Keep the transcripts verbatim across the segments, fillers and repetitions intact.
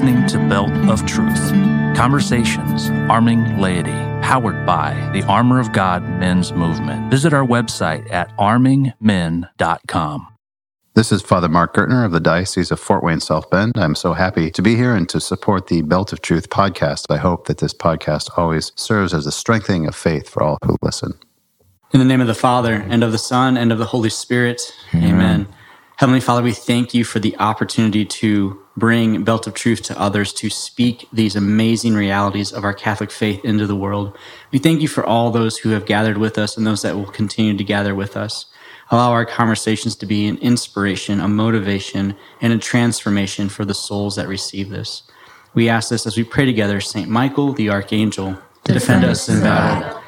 listening to Belt of Truth, Conversations Arming Laity, powered by the Armor of God Men's Movement. Visit our website at arming men dot com. This is Father Mark Gertner of the Diocese of Fort Wayne South Bend. I'm so happy to be here and to support the Belt of Truth podcast. I hope that this podcast always serves as a strengthening of faith for all who listen. In the name of the Father, and of the Son, and of the Holy Spirit, amen. amen. Heavenly Father, we thank you for the opportunity to bring Belt of Truth to others, to speak these amazing realities of our Catholic faith into the world. We thank you for all those who have gathered with us and those that will continue to gather with us. Allow our conversations to be an inspiration, a motivation, and a transformation for the souls that receive this. We ask this as we pray together, Saint Michael, the Archangel, to defend us in battle,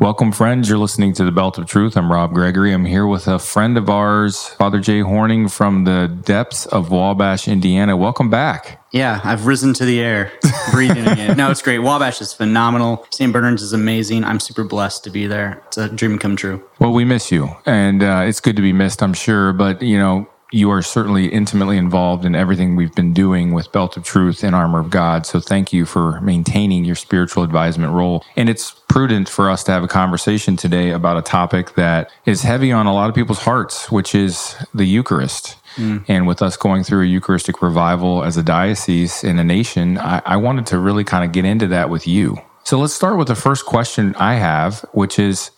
Welcome, friends. You're listening to the Belt of Truth. I'm Rob Gregory. I'm here with a friend of ours, Father Jay Horning, from the depths of Wabash, Indiana. Welcome back. Yeah, I've risen to the air, breathing again. No, it's great. Wabash is phenomenal. Saint Bernard's is amazing. I'm super blessed to be there. It's a dream come true. Well, we miss you, and uh, it's good to be missed, I'm sure, but, you know, you are certainly intimately involved in everything we've been doing with Belt of Truth and Armor of God. So thank you for maintaining your spiritual advisement role. And it's prudent for us to have a conversation today about a topic that is heavy on a lot of people's hearts, which is the Eucharist. Mm. And with us going through a Eucharistic revival as a diocese in a nation, I, I wanted to really kind of get into that with you. So let's start with the first question I have, which is,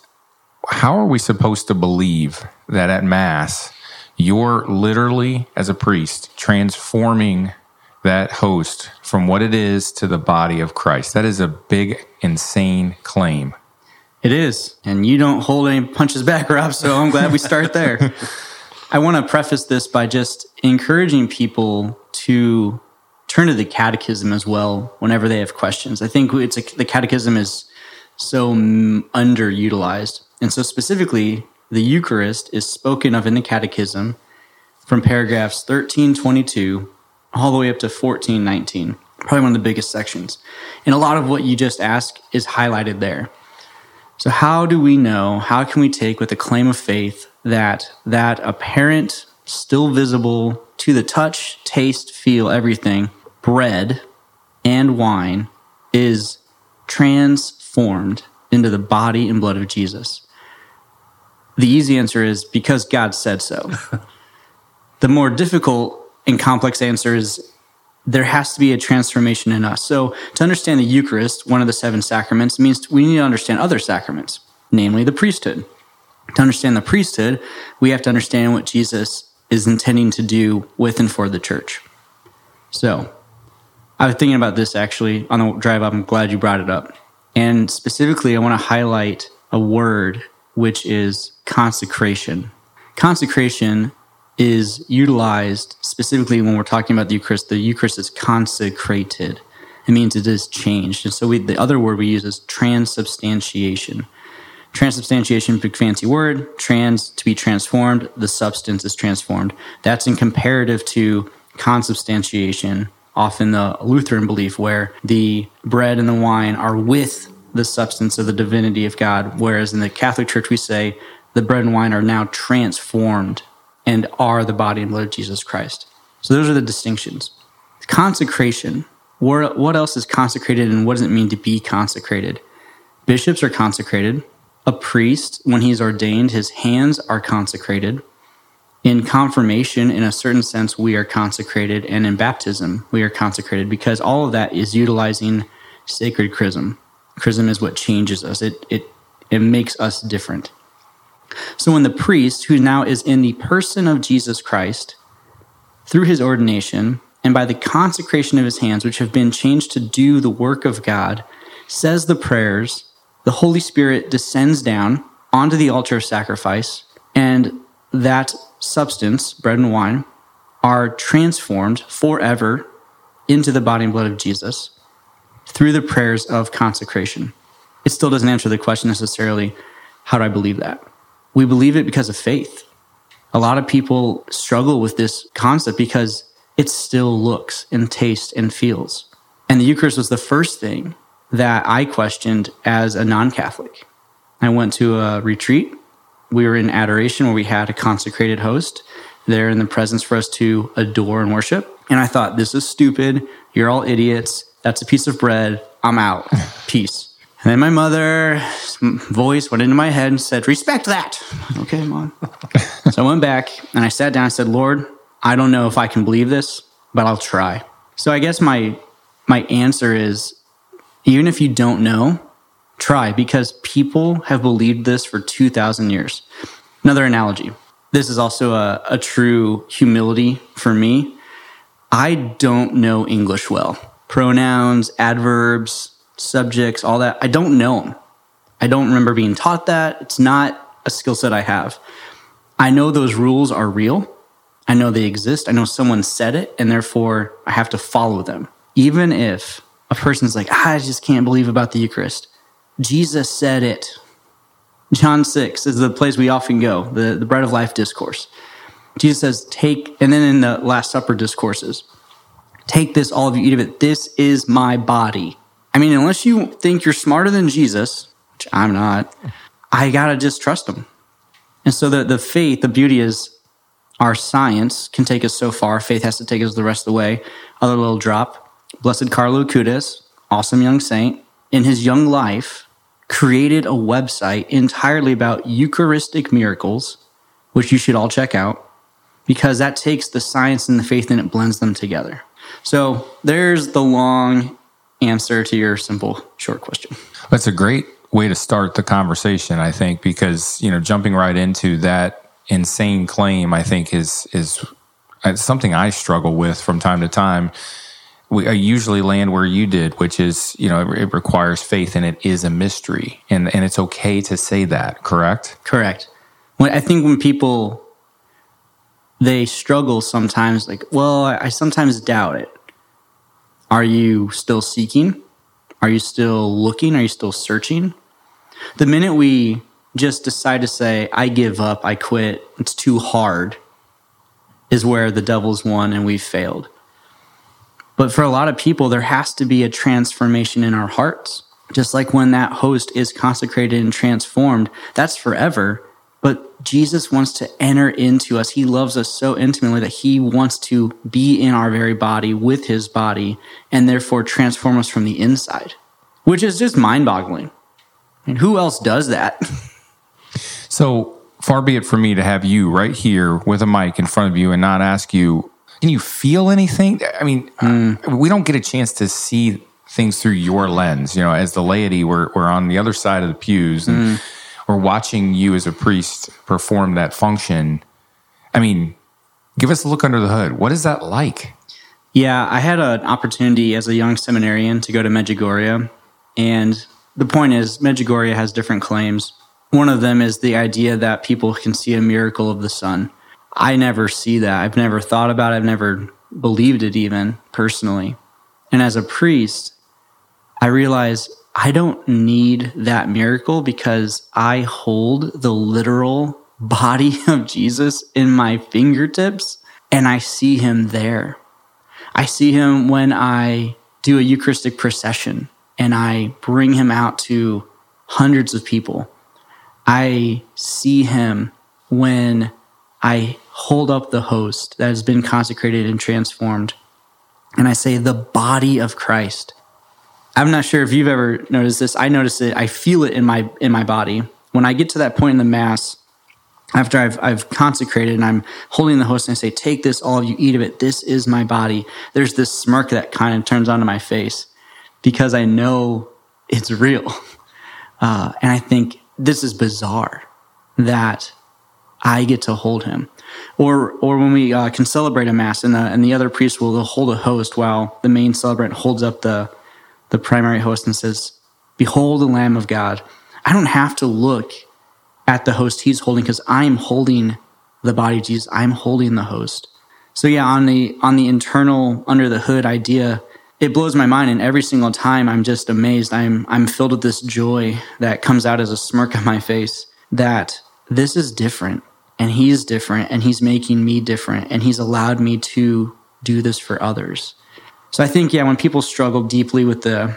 how are we supposed to believe that at Mass, you're literally, as a priest, transforming that host from what it is to the body of Christ? That is a big, insane claim. It is. And you don't hold any punches back, Rob, so I'm glad we start there. I want to preface this by just encouraging people to turn to the catechism as well whenever they have questions. I think it's a, the catechism is so underutilized. And so specifically, the Eucharist is spoken of in the Catechism from paragraphs thirteen twenty-two all the way up to fourteen nineteen, probably one of the biggest sections. And a lot of what you just asked is highlighted there. So how do we know, how can we take with a claim of faith that that apparent, still visible, to the touch, taste, feel, everything, bread and wine is transformed into the body and blood of Jesus? The easy answer is because God said so. The more difficult and complex answer is there has to be a transformation in us. So to understand the Eucharist, one of the seven sacraments, means we need to understand other sacraments, namely the priesthood. To understand the priesthood, we have to understand what Jesus is intending to do with and for the church. So I was thinking about this actually on the drive up. I'm glad you brought it up. And specifically, I want to highlight a word which is consecration. Consecration is utilized specifically when we're talking about the Eucharist. The Eucharist is consecrated. It means it is changed. And so we, the other word we use is transubstantiation. Transubstantiation, big fancy word, trans, to be transformed, the substance is transformed. That's in comparative to consubstantiation, often the Lutheran belief where the bread and the wine are with the substance of the divinity of God, whereas in the Catholic Church we say the bread and wine are now transformed and are the body and blood of Jesus Christ. So those are the distinctions. Consecration. What else is consecrated and what does it mean to be consecrated? Bishops are consecrated. A priest, when he's ordained, his hands are consecrated. In confirmation, in a certain sense, we are consecrated, and in baptism, we are consecrated, because all of that is utilizing sacred chrism. Chrism is what changes us. It it it makes us different. So when the priest, who now is in the person of Jesus Christ, through his ordination and by the consecration of his hands, which have been changed to do the work of God, says the prayers, the Holy Spirit descends down onto the altar of sacrifice, and that substance, bread and wine, are transformed forever into the body and blood of Jesus through the prayers of consecration. It still doesn't answer the question necessarily, how do I believe that? We believe it because of faith. a lot of people struggle with this concept because it still looks and tastes and feels. And the Eucharist was the first thing that I questioned as a non-Catholic. I went to a retreat. We were in adoration where we had a consecrated host there in the presence for us to adore and worship. And I thought, this is stupid. You're all idiots. That's a piece of bread. I'm out. Peace. And then my mother's voice went into my head and said, respect that. Okay, Mom. So I went back and I sat down and said, Lord, I don't know if I can believe this, but I'll try. So I guess my my answer is, even if you don't know, try, because people have believed this for two thousand years. Another analogy. This is also a, a true humility for me. I don't know English well. Pronouns, adverbs, subjects, all that. I don't know them. I don't remember being taught that. It's not a skill set I have. I know those rules are real. I know they exist. I know someone said it, and therefore I have to follow them. Even if a person's like, I just can't believe about the Eucharist. Jesus said it. John six is the place we often go, the, the bread of life discourse. Jesus says, take, and then in the Last Supper discourses, take this, all of you eat of it. This is my body. I mean, unless you think you're smarter than Jesus, which I'm not, I got to just trust him. And so the, the faith, the beauty is our science can take us so far. Faith has to take us the rest of the way. Other little drop, Blessed Carlo Acutis, awesome young saint, in his young life created a website entirely about Eucharistic miracles, which you should all check out, because that takes the science and the faith and it blends them together. So there's the long answer to your simple, short question. That's a great way to start the conversation, I think, because, you know, jumping right into that insane claim, I think, is is something I struggle with from time to time. We I usually land where you did, which is, you know, it, it requires faith and it is a mystery. And, and it's okay to say that, correct? Correct. When, I think when people, they struggle sometimes, like, well, I, I sometimes doubt it. Are you still seeking? Are you still looking? Are you still searching? The minute we just decide to say, I give up, I quit, it's too hard, is where the devil's won and we've failed. But for a lot of people, there has to be a transformation in our hearts. Just like when that host is consecrated and transformed, that's forever. But Jesus wants to enter into us. He loves us so intimately that he wants to be in our very body with his body and therefore transform us from the inside, which is just mind-boggling. And who else does that? So far be it for me to have you right here with a mic in front of you and not ask you, can you feel anything? I mean, mm. we don't get a chance to see things through your lens. You know, as the laity, we're, we're on the other side of the pews and mm. Or watching you as a priest perform that function. I mean, give us a look under the hood. What is that like? Yeah, I had an opportunity as a young seminarian to go to Medjugorje. And the point is, Medjugorje has different claims. One of them is the idea that people can see a miracle of the sun. I never see that. I've never thought about it. I've never believed it even, personally. And as a priest, I realize I don't need that miracle because I hold the literal body of Jesus in my fingertips and I see him there. I see him when I do a Eucharistic procession and I bring him out to hundreds of people. I see him when I hold up the host that has been consecrated and transformed and I say, the body of Christ. I'm not sure if you've ever noticed this. I notice it. I feel it in my in my body. When I get to that point in the Mass, after I've I've consecrated and I'm holding the host and I say, take this, all of you, eat of it. This is my body. There's this smirk that kind of turns onto my face because I know it's real. Uh, and I think this is bizarre that I get to hold him. Or or when we uh, can celebrate a Mass and the, and the other priest will hold a host while the main celebrant holds up the the primary host and says, behold the Lamb of God. I don't have to look at the host he's holding because I'm holding the body of Jesus. I'm holding the host. So yeah, on the on the internal under the hood idea, it blows my mind. And every single time I'm just amazed. I'm I'm filled with this joy that comes out as a smirk on my face that this is different. and he's different, and he's making me different, and he's allowed me to do this for others. So I think, yeah, when people struggle deeply with the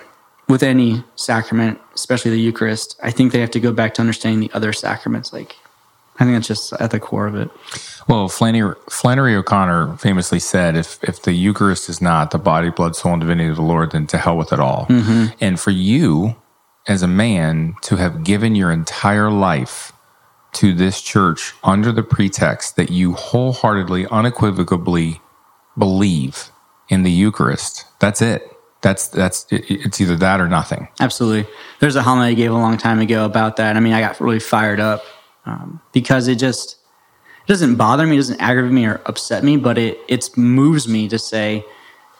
with any sacrament, especially the Eucharist, I think they have to go back to understanding the other sacraments. Like, I think that's just at the core of it. Well, Flannery, Flannery O'Connor famously said, if if the Eucharist is not the body, blood, soul, and divinity of the Lord, then to hell with it all. Mm-hmm. And for you, as a man, to have given your entire life to this church under the pretext that you wholeheartedly, unequivocally believe in the Eucharist, that's it. That's that's it, it's either that or nothing. Absolutely. There's a homily I gave a long time ago about that. I mean, I got really fired up um, because it just it doesn't bother me, it doesn't aggravate me or upset me, but it it moves me to say,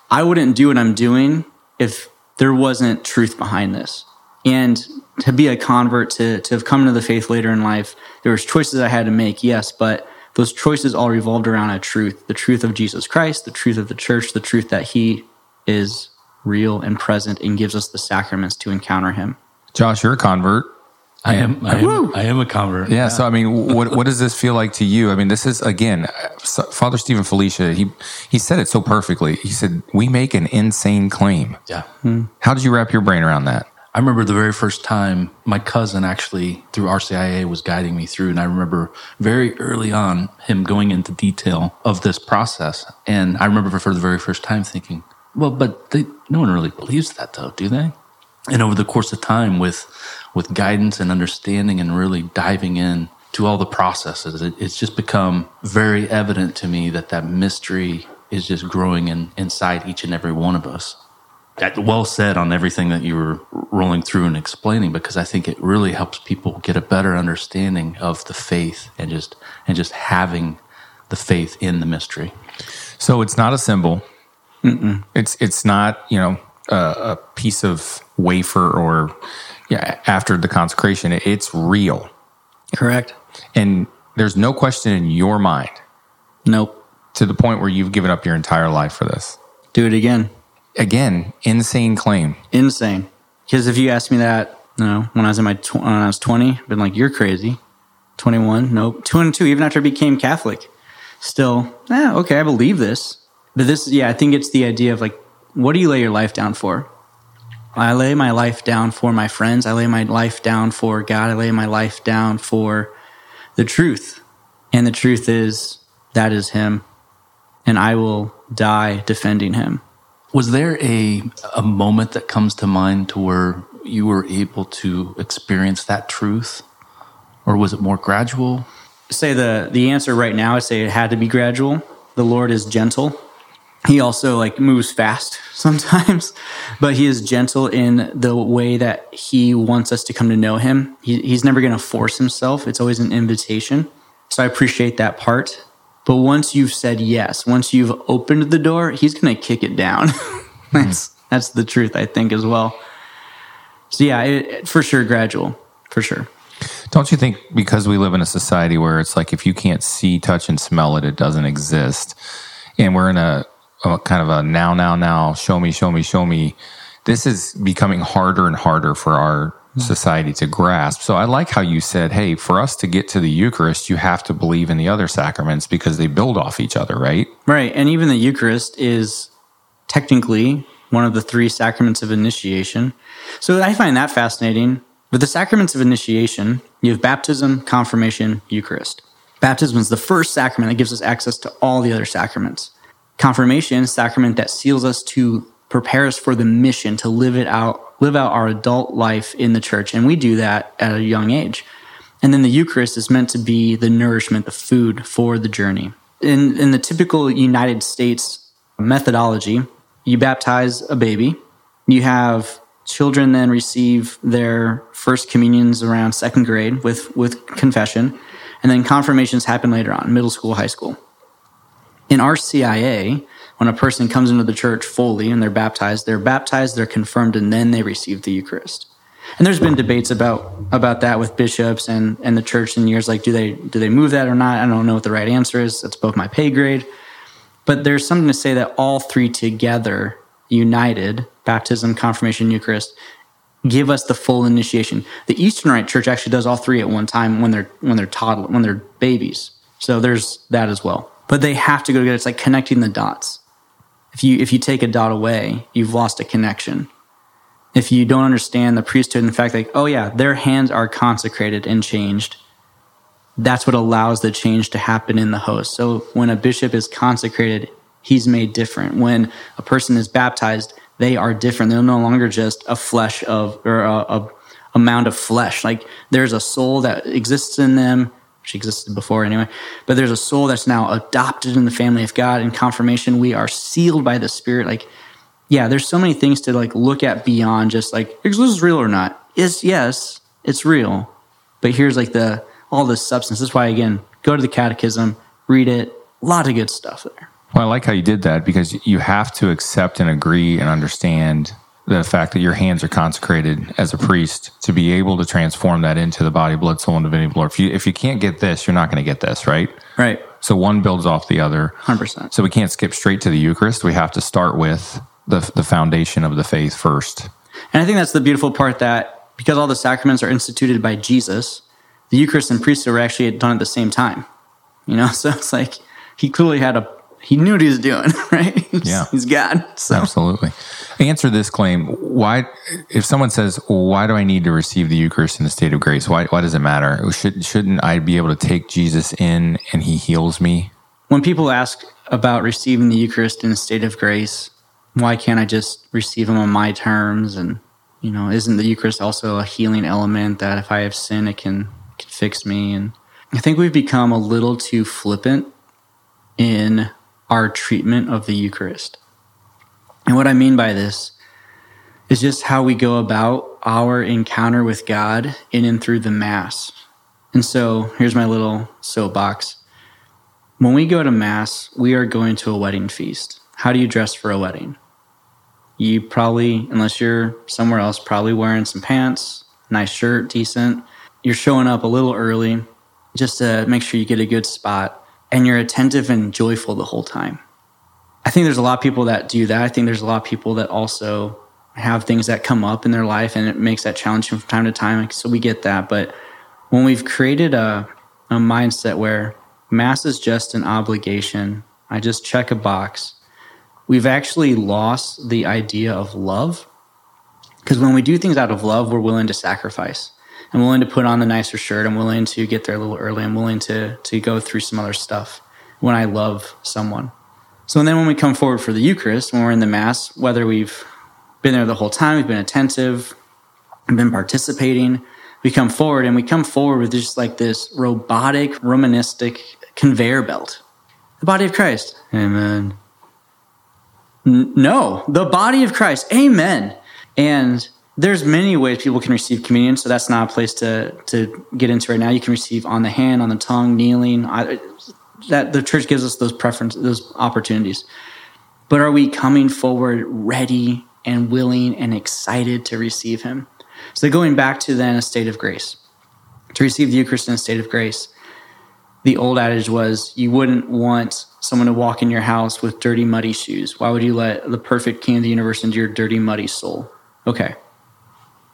I wouldn't do what I'm doing if there wasn't truth behind this. And to be a convert, to to have come to the faith later in life, there was choices I had to make, yes, but those choices all revolved around a truth, the truth of Jesus Christ, the truth of the church, the truth that he is real and present and gives us the sacraments to encounter him. Josh, you're a convert. I am. I am, I am a convert. Yeah, yeah. So, I mean, what what does this feel like to you? I mean, this is, again, Father Stephen Felicia, he he said it so perfectly. He said, we make an insane claim. Yeah. Hmm. How did you wrap your brain around that? I remember the very first time my cousin actually through R C I A was guiding me through. And I remember very early on him going into detail of this process. And I remember for the very first time thinking, well, but they, no one really believes that though, do they? And over the course of time with with guidance and understanding and really diving in to all the processes, it, it's just become very evident to me that that mystery is just growing in, inside each and every one of us. Well said on everything that you were rolling through and explaining, because I think it really helps people get a better understanding of the faith and just and just having the faith in the mystery. So it's not a symbol. Mm-mm. It's it's not, you know, uh, a piece of wafer or yeah, after the consecration. It's real. Correct. And there's no question in your mind. Nope. To the point where you've given up your entire life for this. Do it again. Again, insane claim. Insane. Because if you asked me that, you know, when I was in my tw- when I was twenty, I've been like, you're crazy. twenty-one, nope. twenty-two, even after I became Catholic, still, yeah, okay, I believe this. But this, yeah, I think it's the idea of like, what do you lay your life down for? I lay my life down for my friends. I lay my life down for God. I lay my life down for the truth. And the truth is, that is him. And I will die defending him. Was there a a moment that comes to mind to where you were able to experience that truth? Or was it more gradual? Say the, the answer right now, I'd say it had to be gradual. The Lord is gentle. He also like moves fast sometimes, but he is gentle in the way that he wants us to come to know him. He, he's never going to force himself. It's always an invitation. So I appreciate that part. But once you've said yes, once you've opened the door, he's going to kick it down. that's mm. that's the truth, I think, as well. So yeah, it, it, for sure, gradual, for sure. Don't you think because we live in a society where it's like if you can't see, touch, and smell it, it doesn't exist, and we're in a, a kind of a now, now, now, show me, show me, show me. This is becoming harder and harder for our society to grasp. So I like how you said, hey, for us to get to the Eucharist, you have to believe in the other sacraments because they build off each other, right? Right. And even the Eucharist is technically one of the three sacraments of initiation. So I find that fascinating. But the sacraments of initiation, you have baptism, confirmation, Eucharist. Baptism is the first sacrament that gives us access to all the other sacraments. Confirmation, sacrament that seals us to prepare us for the mission to live it out live out our adult life in the church, and we do that at a young age. And then the Eucharist is meant to be the nourishment, the food for the journey. In in the typical United States methodology, you baptize a baby, you have children then receive their first communions around second grade with, with confession, and then confirmations happen later on, middle school, high school. In R C I A, when a person comes into the church fully and they're baptized, they're baptized, they're confirmed, and then they receive the Eucharist. And there's been debates about about that with bishops and, and the church in years, like, do they do they move that or not? I don't know what the right answer is. That's above my pay grade. But there's something to say that all three together, united, baptism, confirmation, Eucharist, give us the full initiation. The Eastern Rite Church actually does all three at one time when they're when they're toddler, when they're babies. So there's that as well. But they have to go together. It's like connecting the dots. If you if you take a dot away, you've lost a connection. If you don't understand the priesthood and the fact like, oh yeah, their hands are consecrated and changed, that's what allows the change to happen in the host. So when a bishop is consecrated, he's made different. When a person is baptized, they are different. They're no longer just a flesh of, or a, a, a mound of flesh. Like there's a soul that exists in them, which existed before anyway, but there's a soul that's now adopted in the family of God. In confirmation, we are sealed by the Spirit. Like, yeah, there's so many things to like look at beyond just like, is this real or not? Is yes, it's real. But here's like the all this substance. That's why, again, go to the catechism, read it. A lot of good stuff there. Well, I like how you did that, because you have to accept and agree and understand the fact that your hands are consecrated as a priest to be able to transform that into the body, blood, soul, and divinity of the Lord. If you, if you can't get this, you're not going to get this, right? Right. So one builds off the other. one hundred percent. So we can't skip straight to the Eucharist. We have to start with the the foundation of the faith first. And I think that's the beautiful part, that because all the sacraments are instituted by Jesus, the Eucharist and priesthood were actually done at the same time. You know, so it's like he clearly had a He knew what he was doing, right? He's, yeah. He's God. So. Absolutely. Answer this claim. Why, if someone says, why do I need to receive the Eucharist in the state of grace? Why, why does it matter? Should, shouldn't I be able to take Jesus in and he heals me? When people ask about receiving the Eucharist in the state of grace, why can't I just receive him on my terms? And, you know, isn't the Eucharist also a healing element that if I have sin, it can, it can fix me? And I think we've become a little too flippant in our treatment of the Eucharist. And what I mean by this is just how we go about our encounter with God in and through the Mass. And so here's my little soapbox. When we go to Mass, we are going to a wedding feast. How do you dress for a wedding? You probably, unless you're somewhere else, probably wearing some pants, nice shirt, decent. You're showing up a little early just to make sure you get a good spot. And you're attentive and joyful the whole time. I think there's a lot of people that do that. I think there's a lot of people that also have things that come up in their life, and it makes that challenging from time to time. So we get that. But when we've created a, a mindset where Mass is just an obligation, I just check a box, we've actually lost the idea of love. Because when we do things out of love, we're willing to sacrifice. I'm willing to put on the nicer shirt. I'm willing to get there a little early. I'm willing to to go through some other stuff when I love someone. So and then when we come forward for the Eucharist, when we're in the Mass, whether we've been there the whole time, we've been attentive, we've been participating, we come forward and we come forward with just like this robotic, Romanistic conveyor belt. The body of Christ. Amen. N- no, the body of Christ. Amen. And there's many ways people can receive communion, so that's not a place to, to get into right now. You can receive on the hand, on the tongue, kneeling. I, that the church gives us those preferences, those opportunities. But are we coming forward ready and willing and excited to receive him? So going back to then a state of grace, to receive the Eucharist in a state of grace, the old adage was you wouldn't want someone to walk in your house with dirty, muddy shoes. Why would you let the perfect King of the universe into your dirty, muddy soul? Okay.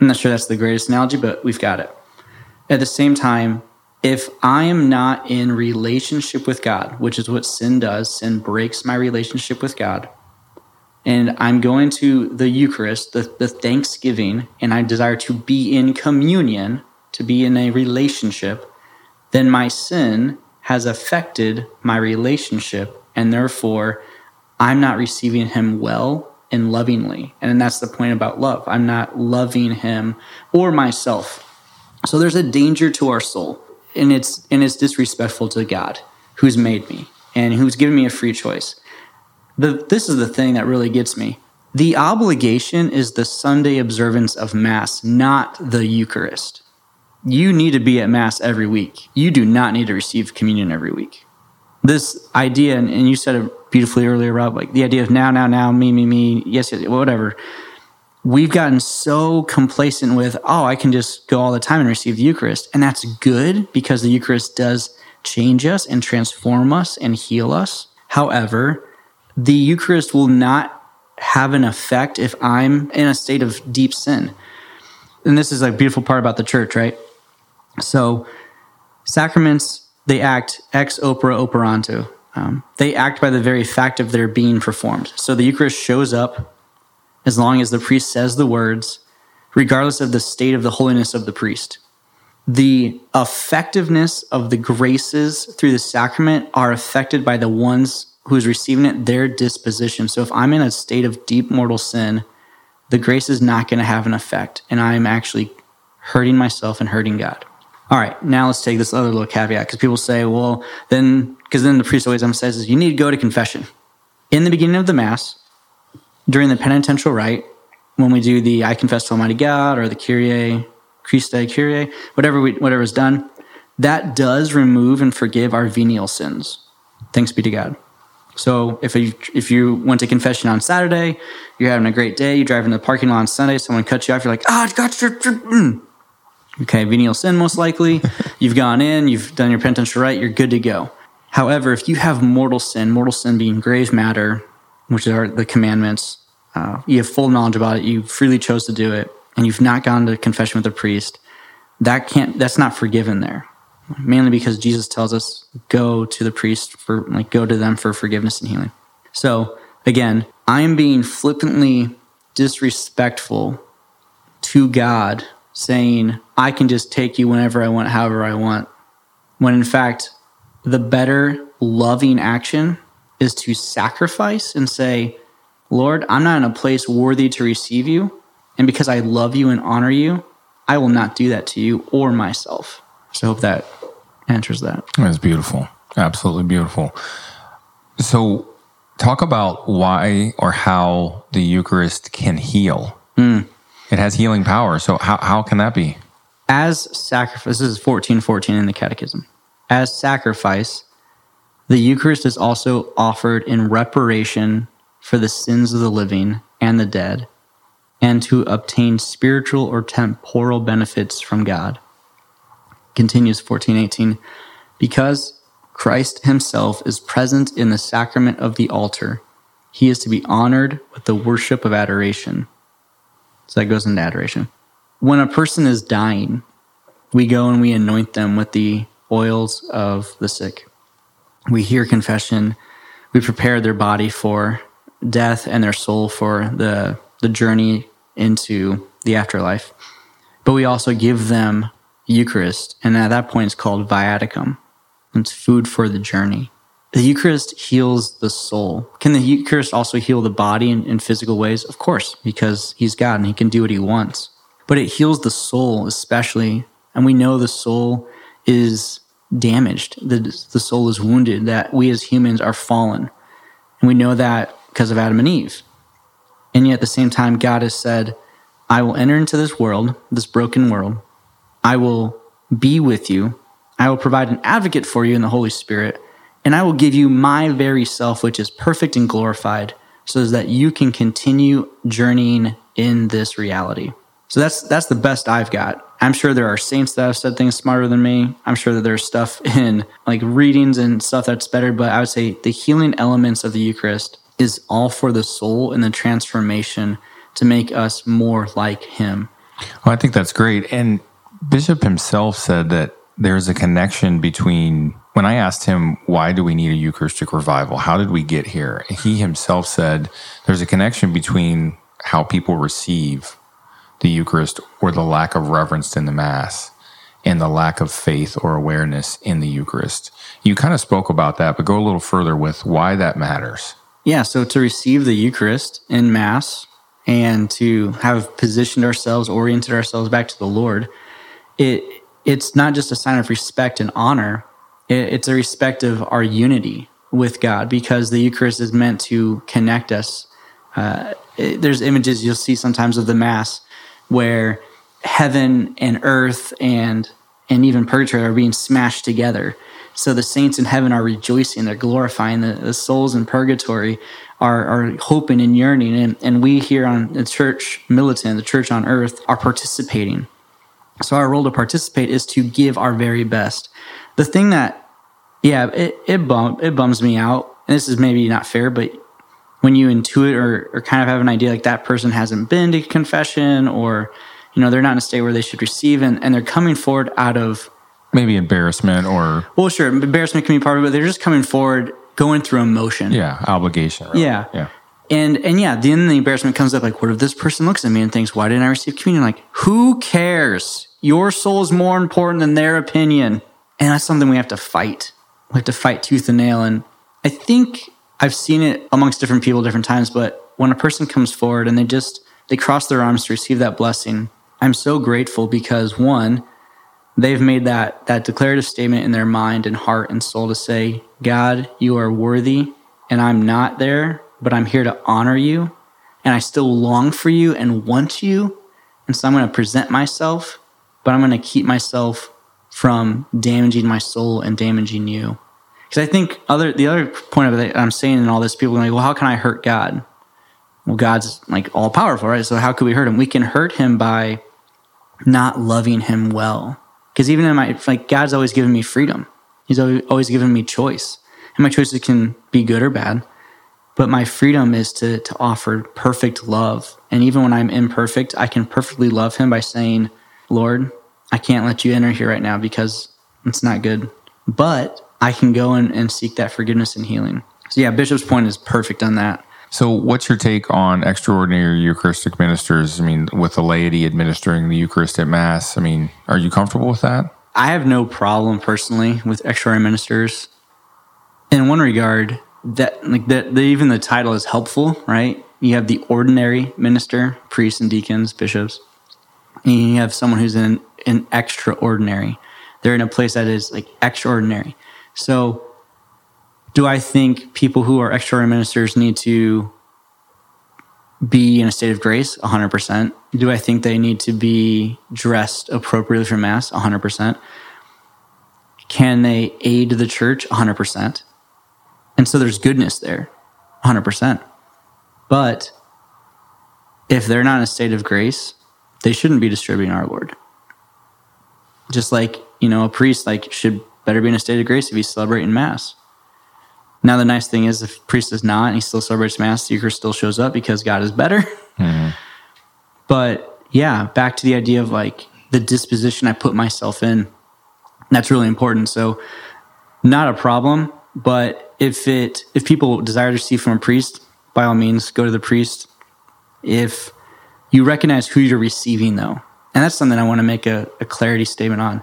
I'm not sure that's the greatest analogy, but we've got it. At the same time, if I am not in relationship with God, which is what sin does, sin breaks my relationship with God, and I'm going to the Eucharist, the, the Thanksgiving, and I desire to be in communion, to be in a relationship, then my sin has affected my relationship, and therefore I'm not receiving him well and lovingly. And that's the point about love. I'm not loving him or myself. So there's a danger to our soul, and it's and it's disrespectful to God, who's made me and who's given me a free choice. The, this is the thing that really gets me. The obligation is the Sunday observance of Mass, not the Eucharist. You need to be at Mass every week. You do not need to receive communion every week. This idea, and, and you said it beautifully earlier, Rob, like the idea of now, now, now, me, me, me, yes, yes, whatever. We've gotten so complacent with, oh, I can just go all the time and receive the Eucharist. And that's good, because the Eucharist does change us and transform us and heal us. However, the Eucharist will not have an effect if I'm in a state of deep sin. And this is a beautiful part about the church, right? So sacraments, they act ex opera operanto. Um, they act by the very fact of their being performed. So the Eucharist shows up as long as the priest says the words, regardless of the state of the holiness of the priest. The effectiveness of the graces through the sacrament are affected by the ones who's receiving it, their disposition. So if I'm in a state of deep mortal sin, the grace is not going to have an effect, and I'm actually hurting myself and hurting God. All right, now let's take this other little caveat, because people say, well, then, because then the priest always emphasizes, you need to go to confession. In the beginning of the Mass, during the penitential rite, when we do the I Confess to Almighty God or the Kyrie, Christe Kyrie, whatever we, whatever is done, that does remove and forgive our venial sins. Thanks be to God. So if you, if you went to confession on Saturday, you're having a great day, you drive into the parking lot on Sunday, someone cuts you off, you're like, ah, oh, got your... Mm. Okay, venial sin most likely. You've gone in, you've done your penitential rite, you're good to go. However, if you have mortal sin, mortal sin being grave matter, which are the commandments, uh, you have full knowledge about it, you freely chose to do it, and you've not gone to confession with a priest, that can't, that's not forgiven there. Mainly because Jesus tells us, go to the priest for, like, go to them for forgiveness and healing. So again, I'm being flippantly disrespectful to God, saying, I can just take you whenever I want, however I want. When in fact, the better loving action is to sacrifice and say, Lord, I'm not in a place worthy to receive you. And because I love you and honor you, I will not do that to you or myself. So I hope that answers that. That's beautiful. Absolutely beautiful. So talk about why or how the Eucharist can heal. Mm. It has healing power. So how, how can that be? As sacrifice, this is fourteen fourteen in the Catechism. As sacrifice, the Eucharist is also offered in reparation for the sins of the living and the dead, and to obtain spiritual or temporal benefits from God. Continues fourteen eighteen, because Christ himself is present in the sacrament of the altar, he is to be honored with the worship of adoration. So that goes into adoration. When a person is dying, we go and we anoint them with the oils of the sick. We hear confession. We prepare their body for death and their soul for the, the journey into the afterlife. But we also give them Eucharist, and at that point it's called viaticum. It's food for the journey. The Eucharist heals the soul. Can the Eucharist also heal the body in, in physical ways? Of course, because he's God and he can do what he wants. But it heals the soul especially, and we know the soul is damaged. The, the soul is wounded, that we as humans are fallen. And we know that because of Adam and Eve. And yet at the same time, God has said, I will enter into this world, this broken world, I will be with you. I will provide an advocate for you in the Holy Spirit, and I will give you my very self, which is perfect and glorified, so that you can continue journeying in this reality. So that's that's the best I've got. I'm sure there are saints that have said things smarter than me. I'm sure that there's stuff in like readings and stuff that's better, but I would say the healing elements of the Eucharist is all for the soul and the transformation to make us more like him. Well, I think that's great. And Bishop himself said that there's a connection between, when I asked him, why do we need a Eucharistic revival? How did we get here? He himself said there's a connection between how people receive the Eucharist, or the lack of reverence in the Mass, and the lack of faith or awareness in the Eucharist. You kind of spoke about that, but go a little further with why that matters. Yeah, so to receive the Eucharist in Mass and to have positioned ourselves, oriented ourselves back to the Lord, It it's not just a sign of respect and honor, it, it's a respect of our unity with God, because the Eucharist is meant to connect us. Uh, it, there's images you'll see sometimes of the Mass where heaven and earth and and even purgatory are being smashed together. So the saints in heaven are rejoicing, they're glorifying, the, the souls in purgatory are, are hoping and yearning, and, and we here on the church militant, the church on earth, are participating. So our role to participate is to give our very best. The thing that, yeah, it it, bum, it bums me out, and this is maybe not fair, but when you intuit or, or kind of have an idea like that person hasn't been to confession, or you know they're not in a state where they should receive, and, and they're coming forward out of Maybe embarrassment or... Well, sure, embarrassment can be part of it, but they're just coming forward, going through emotion. Yeah, obligation. Really. Yeah. Yeah. And, and yeah, then the embarrassment comes up, like, what if this person looks at me and thinks, why didn't I receive communion? Like, who cares? Your soul is more important than their opinion. And that's something we have to fight. We have to fight tooth and nail. And I think I've seen it amongst different people different times, but when a person comes forward and they just, they cross their arms to receive that blessing, I'm so grateful because, one, they've made that that declarative statement in their mind and heart and soul to say, God, you are worthy, and I'm not there, but I'm here to honor you, and I still long for you and want you, and so I'm going to present myself, but I'm going to keep myself from damaging my soul and damaging you. Because I think other the other point of it that I'm saying in all this, people are like, well, how can I hurt God? Well, God's like all-powerful, right? So how could we hurt him? We can hurt him by not loving him well. Because even in my, like, God's always given me freedom. He's always given me choice. And my choices can be good or bad. But my freedom is to to offer perfect love. And even when I'm imperfect, I can perfectly love him by saying, Lord, I can't let you enter here right now because it's not good. But I can go and, and seek that forgiveness and healing. So yeah, Bishop's point is perfect on that. So what's your take on extraordinary Eucharistic ministers? I mean, with the laity administering the Eucharist at Mass, I mean, are you comfortable with that? I have no problem personally with extraordinary ministers. In one regard, that like that, the, even the title is helpful, right? You have the ordinary minister, priests and deacons, bishops, and you have someone who's in an extraordinary. They're in a place that is like extraordinary. So do I think people who are extraordinary ministers need to be in a state of grace? one hundred percent. Do I think they need to be dressed appropriately for Mass? one hundred percent. Can they aid the church? one hundred percent. And so there's goodness there, one hundred percent. But if they're not in a state of grace, they shouldn't be distributing our Lord. Just like, you know, a priest like should better be in a state of grace if he's celebrating Mass. Now, the nice thing is if the priest is not and he still celebrates Mass, the Eucharist still shows up because God is better. Mm-hmm. But yeah, back to the idea of like the disposition I put myself in. That's really important. So not a problem, but if it if people desire to receive from a priest, by all means, go to the priest. If you recognize who you're receiving, though, and that's something I want to make a, a clarity statement on.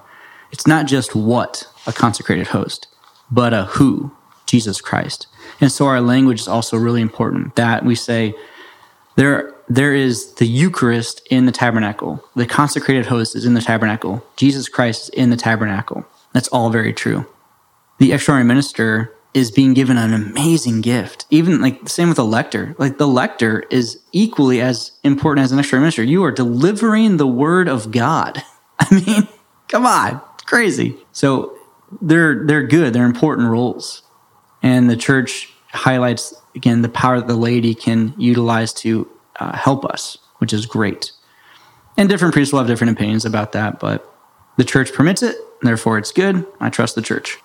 It's not just what a consecrated host, but a who. Jesus Christ. And so our language is also really important that we say there, there is the Eucharist in the tabernacle. The consecrated host is in the tabernacle. Jesus Christ is in the tabernacle. That's all very true. The extraordinary minister is being given an amazing gift. Even like the same with the lector. Like the lector is equally as important as an extraordinary minister. You are delivering the word of God. I mean, come on, it's crazy. So they're, they're good. They're important roles. And the church highlights, again, the power that the laity can utilize to uh, help us, which is great. And different priests will have different opinions about that, but the church permits it, and therefore it's good. I trust the church.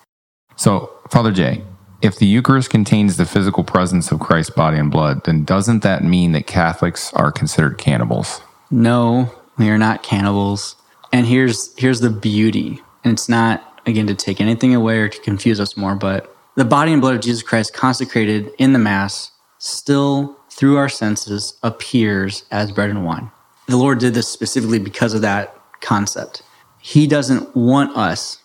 So, Father Jay, if the Eucharist contains the physical presence of Christ's body and blood, then doesn't that mean that Catholics are considered cannibals? No, we are not cannibals. And here's here's the beauty. And it's not, again, to take anything away or to confuse us more, but the body and blood of Jesus Christ consecrated in the Mass still, through our senses, appears as bread and wine. The Lord did this specifically because of that concept. He doesn't want us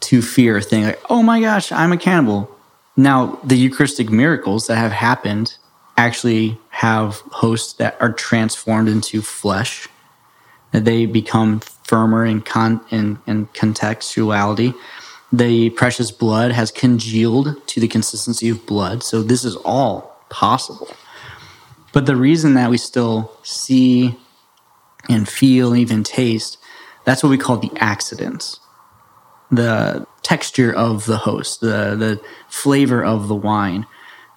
to fear a thing like, oh my gosh, I'm a cannibal. Now, the Eucharistic miracles that have happened actually have hosts that are transformed into flesh, that they become firmer in, con- in, in contextuality. The precious blood has congealed to the consistency of blood. So this is all possible. But the reason that we still see and feel and even taste, that's what we call the accidents. The texture of the host, the, the flavor of the wine.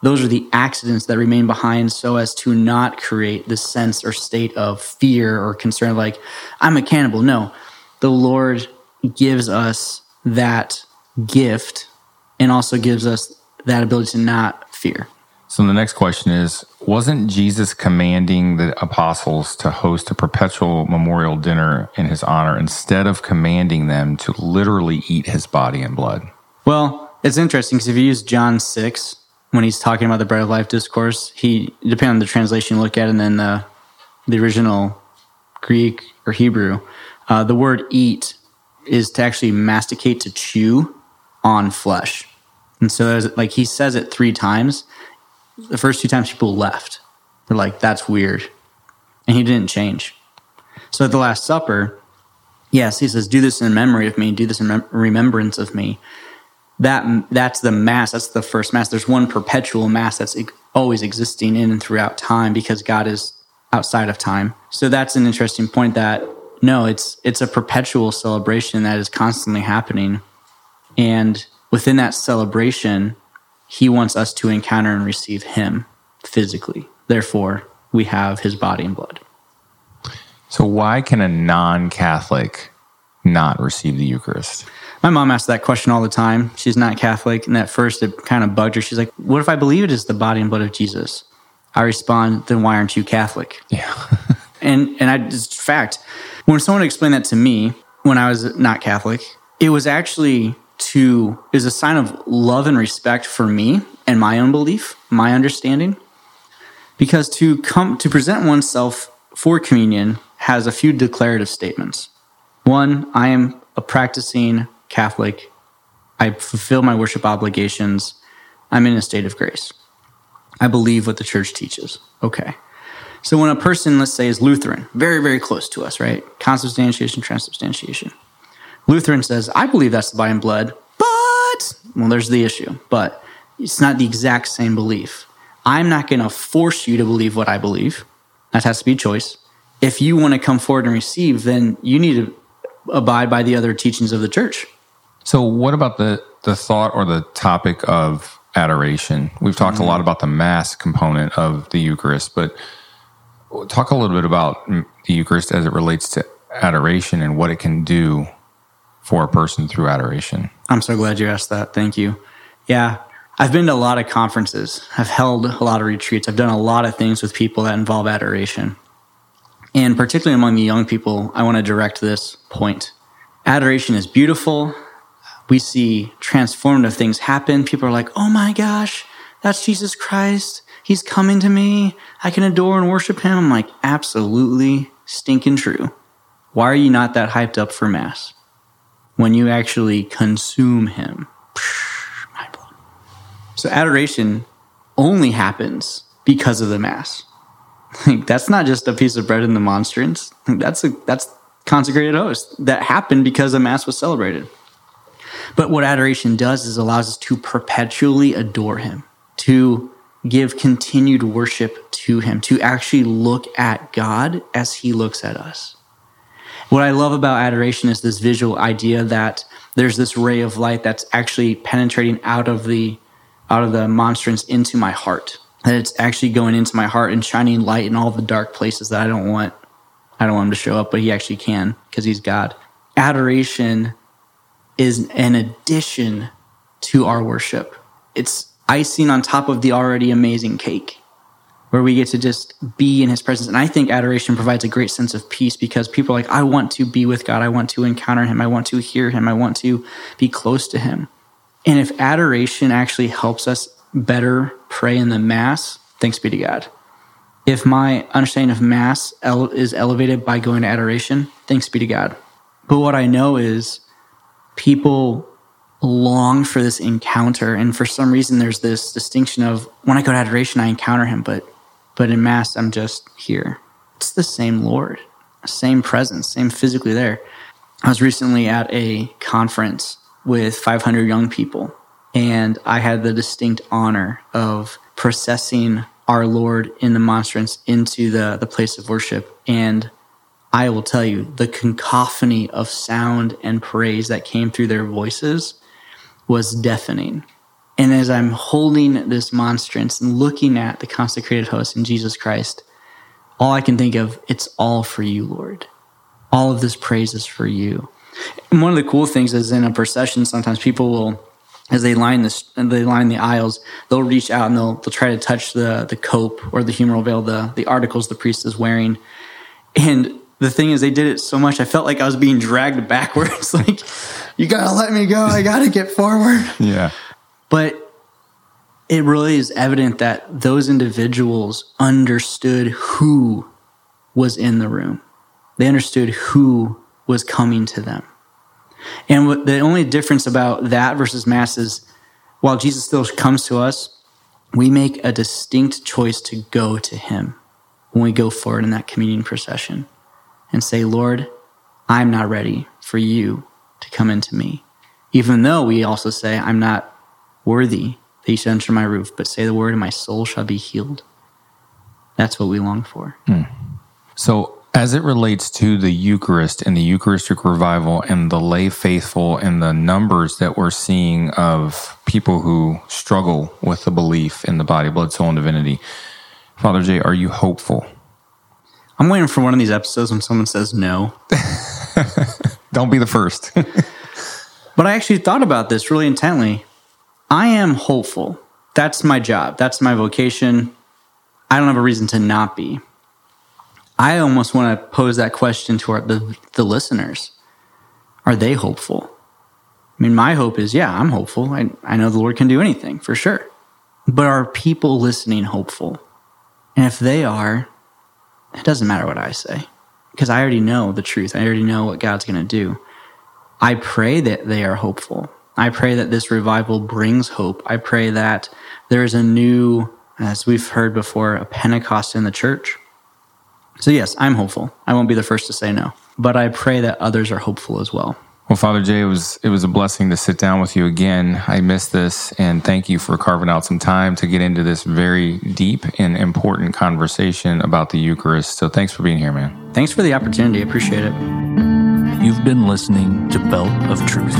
Those are the accidents that remain behind so as to not create the sense or state of fear or concern like, I'm a cannibal. No, the Lord gives us that gift and also gives us that ability to not fear. So the next question is, wasn't Jesus commanding the apostles to host a perpetual memorial dinner in his honor instead of commanding them to literally eat his body and blood? Well, it's interesting because if you use John six, when he's talking about the Bread of Life discourse, he, depending on the translation you look at and then the, the original Greek or Hebrew, uh, the word eat is to actually masticate, to chew on flesh. And so there's, like, he says it three times. The first two times people left. They're like, that's weird. And he didn't change. So at the Last Supper, yes, he says, do this in memory of me, do this in rem- remembrance of me. That That's the Mass. That's the first Mass. There's one perpetual Mass that's always existing in and throughout time because God is outside of time. So that's an interesting point that, no, it's it's a perpetual celebration that is constantly happening. And within that celebration, he wants us to encounter and receive him physically. Therefore, we have his body and blood. So why can a non-Catholic not receive the Eucharist? My mom asks that question all the time. She's not Catholic. And at first, it kind of bugged her. She's like, what if I believe it is the body and blood of Jesus? I respond, then why aren't you Catholic? Yeah. and and I just, fact, when someone explained that to me when I was not Catholic, it was actually... to is a sign of love and respect for me and my own belief, my understanding, because to come to present oneself for communion has a few declarative statements. One, I am a practicing Catholic. I fulfill my worship obligations. I'm in a state of grace. I believe what the church teaches. Okay. So when a person, let's say, is Lutheran, very, very close to us, right? Consubstantiation, transubstantiation. Lutheran says, I believe that's the body and blood, but, well, there's the issue, but it's not the exact same belief. I'm not going to force you to believe what I believe. That has to be a choice. If you want to come forward and receive, then you need to abide by the other teachings of the church. So what about the, the thought or the topic of adoration? We've talked mm-hmm. a lot about the Mass component of the Eucharist, but talk a little bit about the Eucharist as it relates to adoration and what it can do for a person through adoration. I'm so glad you asked that. Thank you. Yeah, I've been to a lot of conferences. I've held a lot of retreats. I've done a lot of things with people that involve adoration. And particularly among the young people, I want to direct this point. Adoration is beautiful. We see transformative things happen. People are like, oh my gosh, that's Jesus Christ. He's coming to me. I can adore and worship him. I'm like, absolutely stinking true. Why are you not that hyped up for Mass? When you actually consume him. Mind blown. So adoration only happens because of the Mass. Like, that's not just a piece of bread in the monstrance. Like, that's a, that's consecrated host. That happened because the Mass was celebrated. But what adoration does is allows us to perpetually adore him, to give continued worship to him, to actually look at God as he looks at us. What I love about adoration is this visual idea that there's this ray of light that's actually penetrating out of the out of the monstrance into my heart. That it's actually going into my heart and shining light in all the dark places that I don't want. I don't want him to show up, but he actually can because he's God. Adoration is an addition to our worship. It's icing on top of the already amazing cake, where we get to just be in his presence. And I think adoration provides a great sense of peace because people are like, I want to be with God. I want to encounter him. I want to hear him. I want to be close to him. And if adoration actually helps us better pray in the Mass, thanks be to God. If my understanding of Mass ele- is elevated by going to adoration, thanks be to God. But what I know is people long for this encounter. And for some reason, there's this distinction of when I go to adoration, I encounter him, but But in Mass, I'm just here. It's the same Lord, same presence, same physically there. I was recently at a conference with five hundred young people, and I had the distinct honor of processing our Lord in the monstrance into the, the place of worship. And I will tell you, the cacophony of sound and praise that came through their voices was deafening. And as I'm holding this monstrance and looking at the consecrated host in Jesus Christ, all I can think of, it's all for you, Lord. All of this praise is for you. And one of the cool things is in a procession, sometimes people will as they line the they line the aisles, they'll reach out and they'll they'll try to touch the the cope or the humeral veil, the the articles the priest is wearing. And the thing is, they did it so much, I felt like I was being dragged backwards. Like, you gotta let me go. I gotta get forward. Yeah. But it really is evident that those individuals understood who was in the room. They understood who was coming to them. And what, the only difference about that versus Mass is, while Jesus still comes to us, we make a distinct choice to go to him when we go forward in that communion procession and say, Lord, I'm not ready for you to come into me. Even though we also say, I'm not worthy that you should enter my roof, but say the word and my soul shall be healed. That's what we long for. Mm. So, as it relates to the Eucharist and the Eucharistic revival and the lay faithful and the numbers that we're seeing of people who struggle with the belief in the body, blood, soul, and divinity, Father Jay, are you hopeful? I'm waiting for one of these episodes when someone says no. Don't be the first. But I actually thought about this really intently. I am hopeful. That's my job. That's my vocation. I don't have a reason to not be. I almost want to pose that question to our, the, the listeners. Are they hopeful? I mean, my hope is, yeah, I'm hopeful. I, I know the Lord can do anything, for sure. But are people listening hopeful? And if they are, it doesn't matter what I say, because I already know the truth. I already know what God's going to do. I pray that they are hopeful. I pray that this revival brings hope. I pray that there is a new, as we've heard before, a Pentecost in the church. So yes, I'm hopeful. I won't be the first to say no, but I pray that others are hopeful as well. Well, Father Jay, it was, it was a blessing to sit down with you again. I missed this, and thank you for carving out some time to get into this very deep and important conversation about the Eucharist. So thanks for being here, man. Thanks for the opportunity. I appreciate it. You've been listening to Belt of Truth,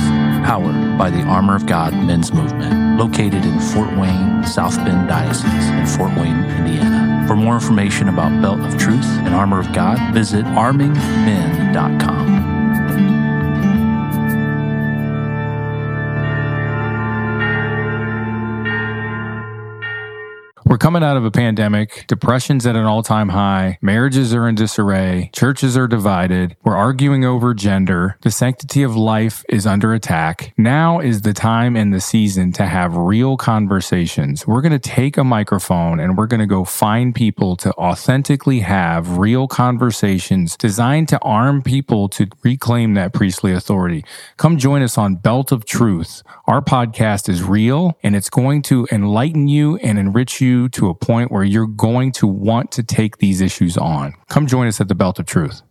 powered by the Armor of God Men's Movement, located in Fort Wayne, South Bend Diocese in Fort Wayne, Indiana. For more information about Belt of Truth and Armor of God, visit arming men dot com. We're coming out of a pandemic, depression's at an all-time high, marriages are in disarray, churches are divided, we're arguing over gender, the sanctity of life is under attack. Now is the time and the season to have real conversations. We're going to take a microphone and we're going to go find people to authentically have real conversations designed to arm people to reclaim that priestly authority. Come join us on Belt of Truth. Our podcast is real, and it's going to enlighten you and enrich you to a point where you're going to want to take these issues on. Come join us at the Belt of Truth.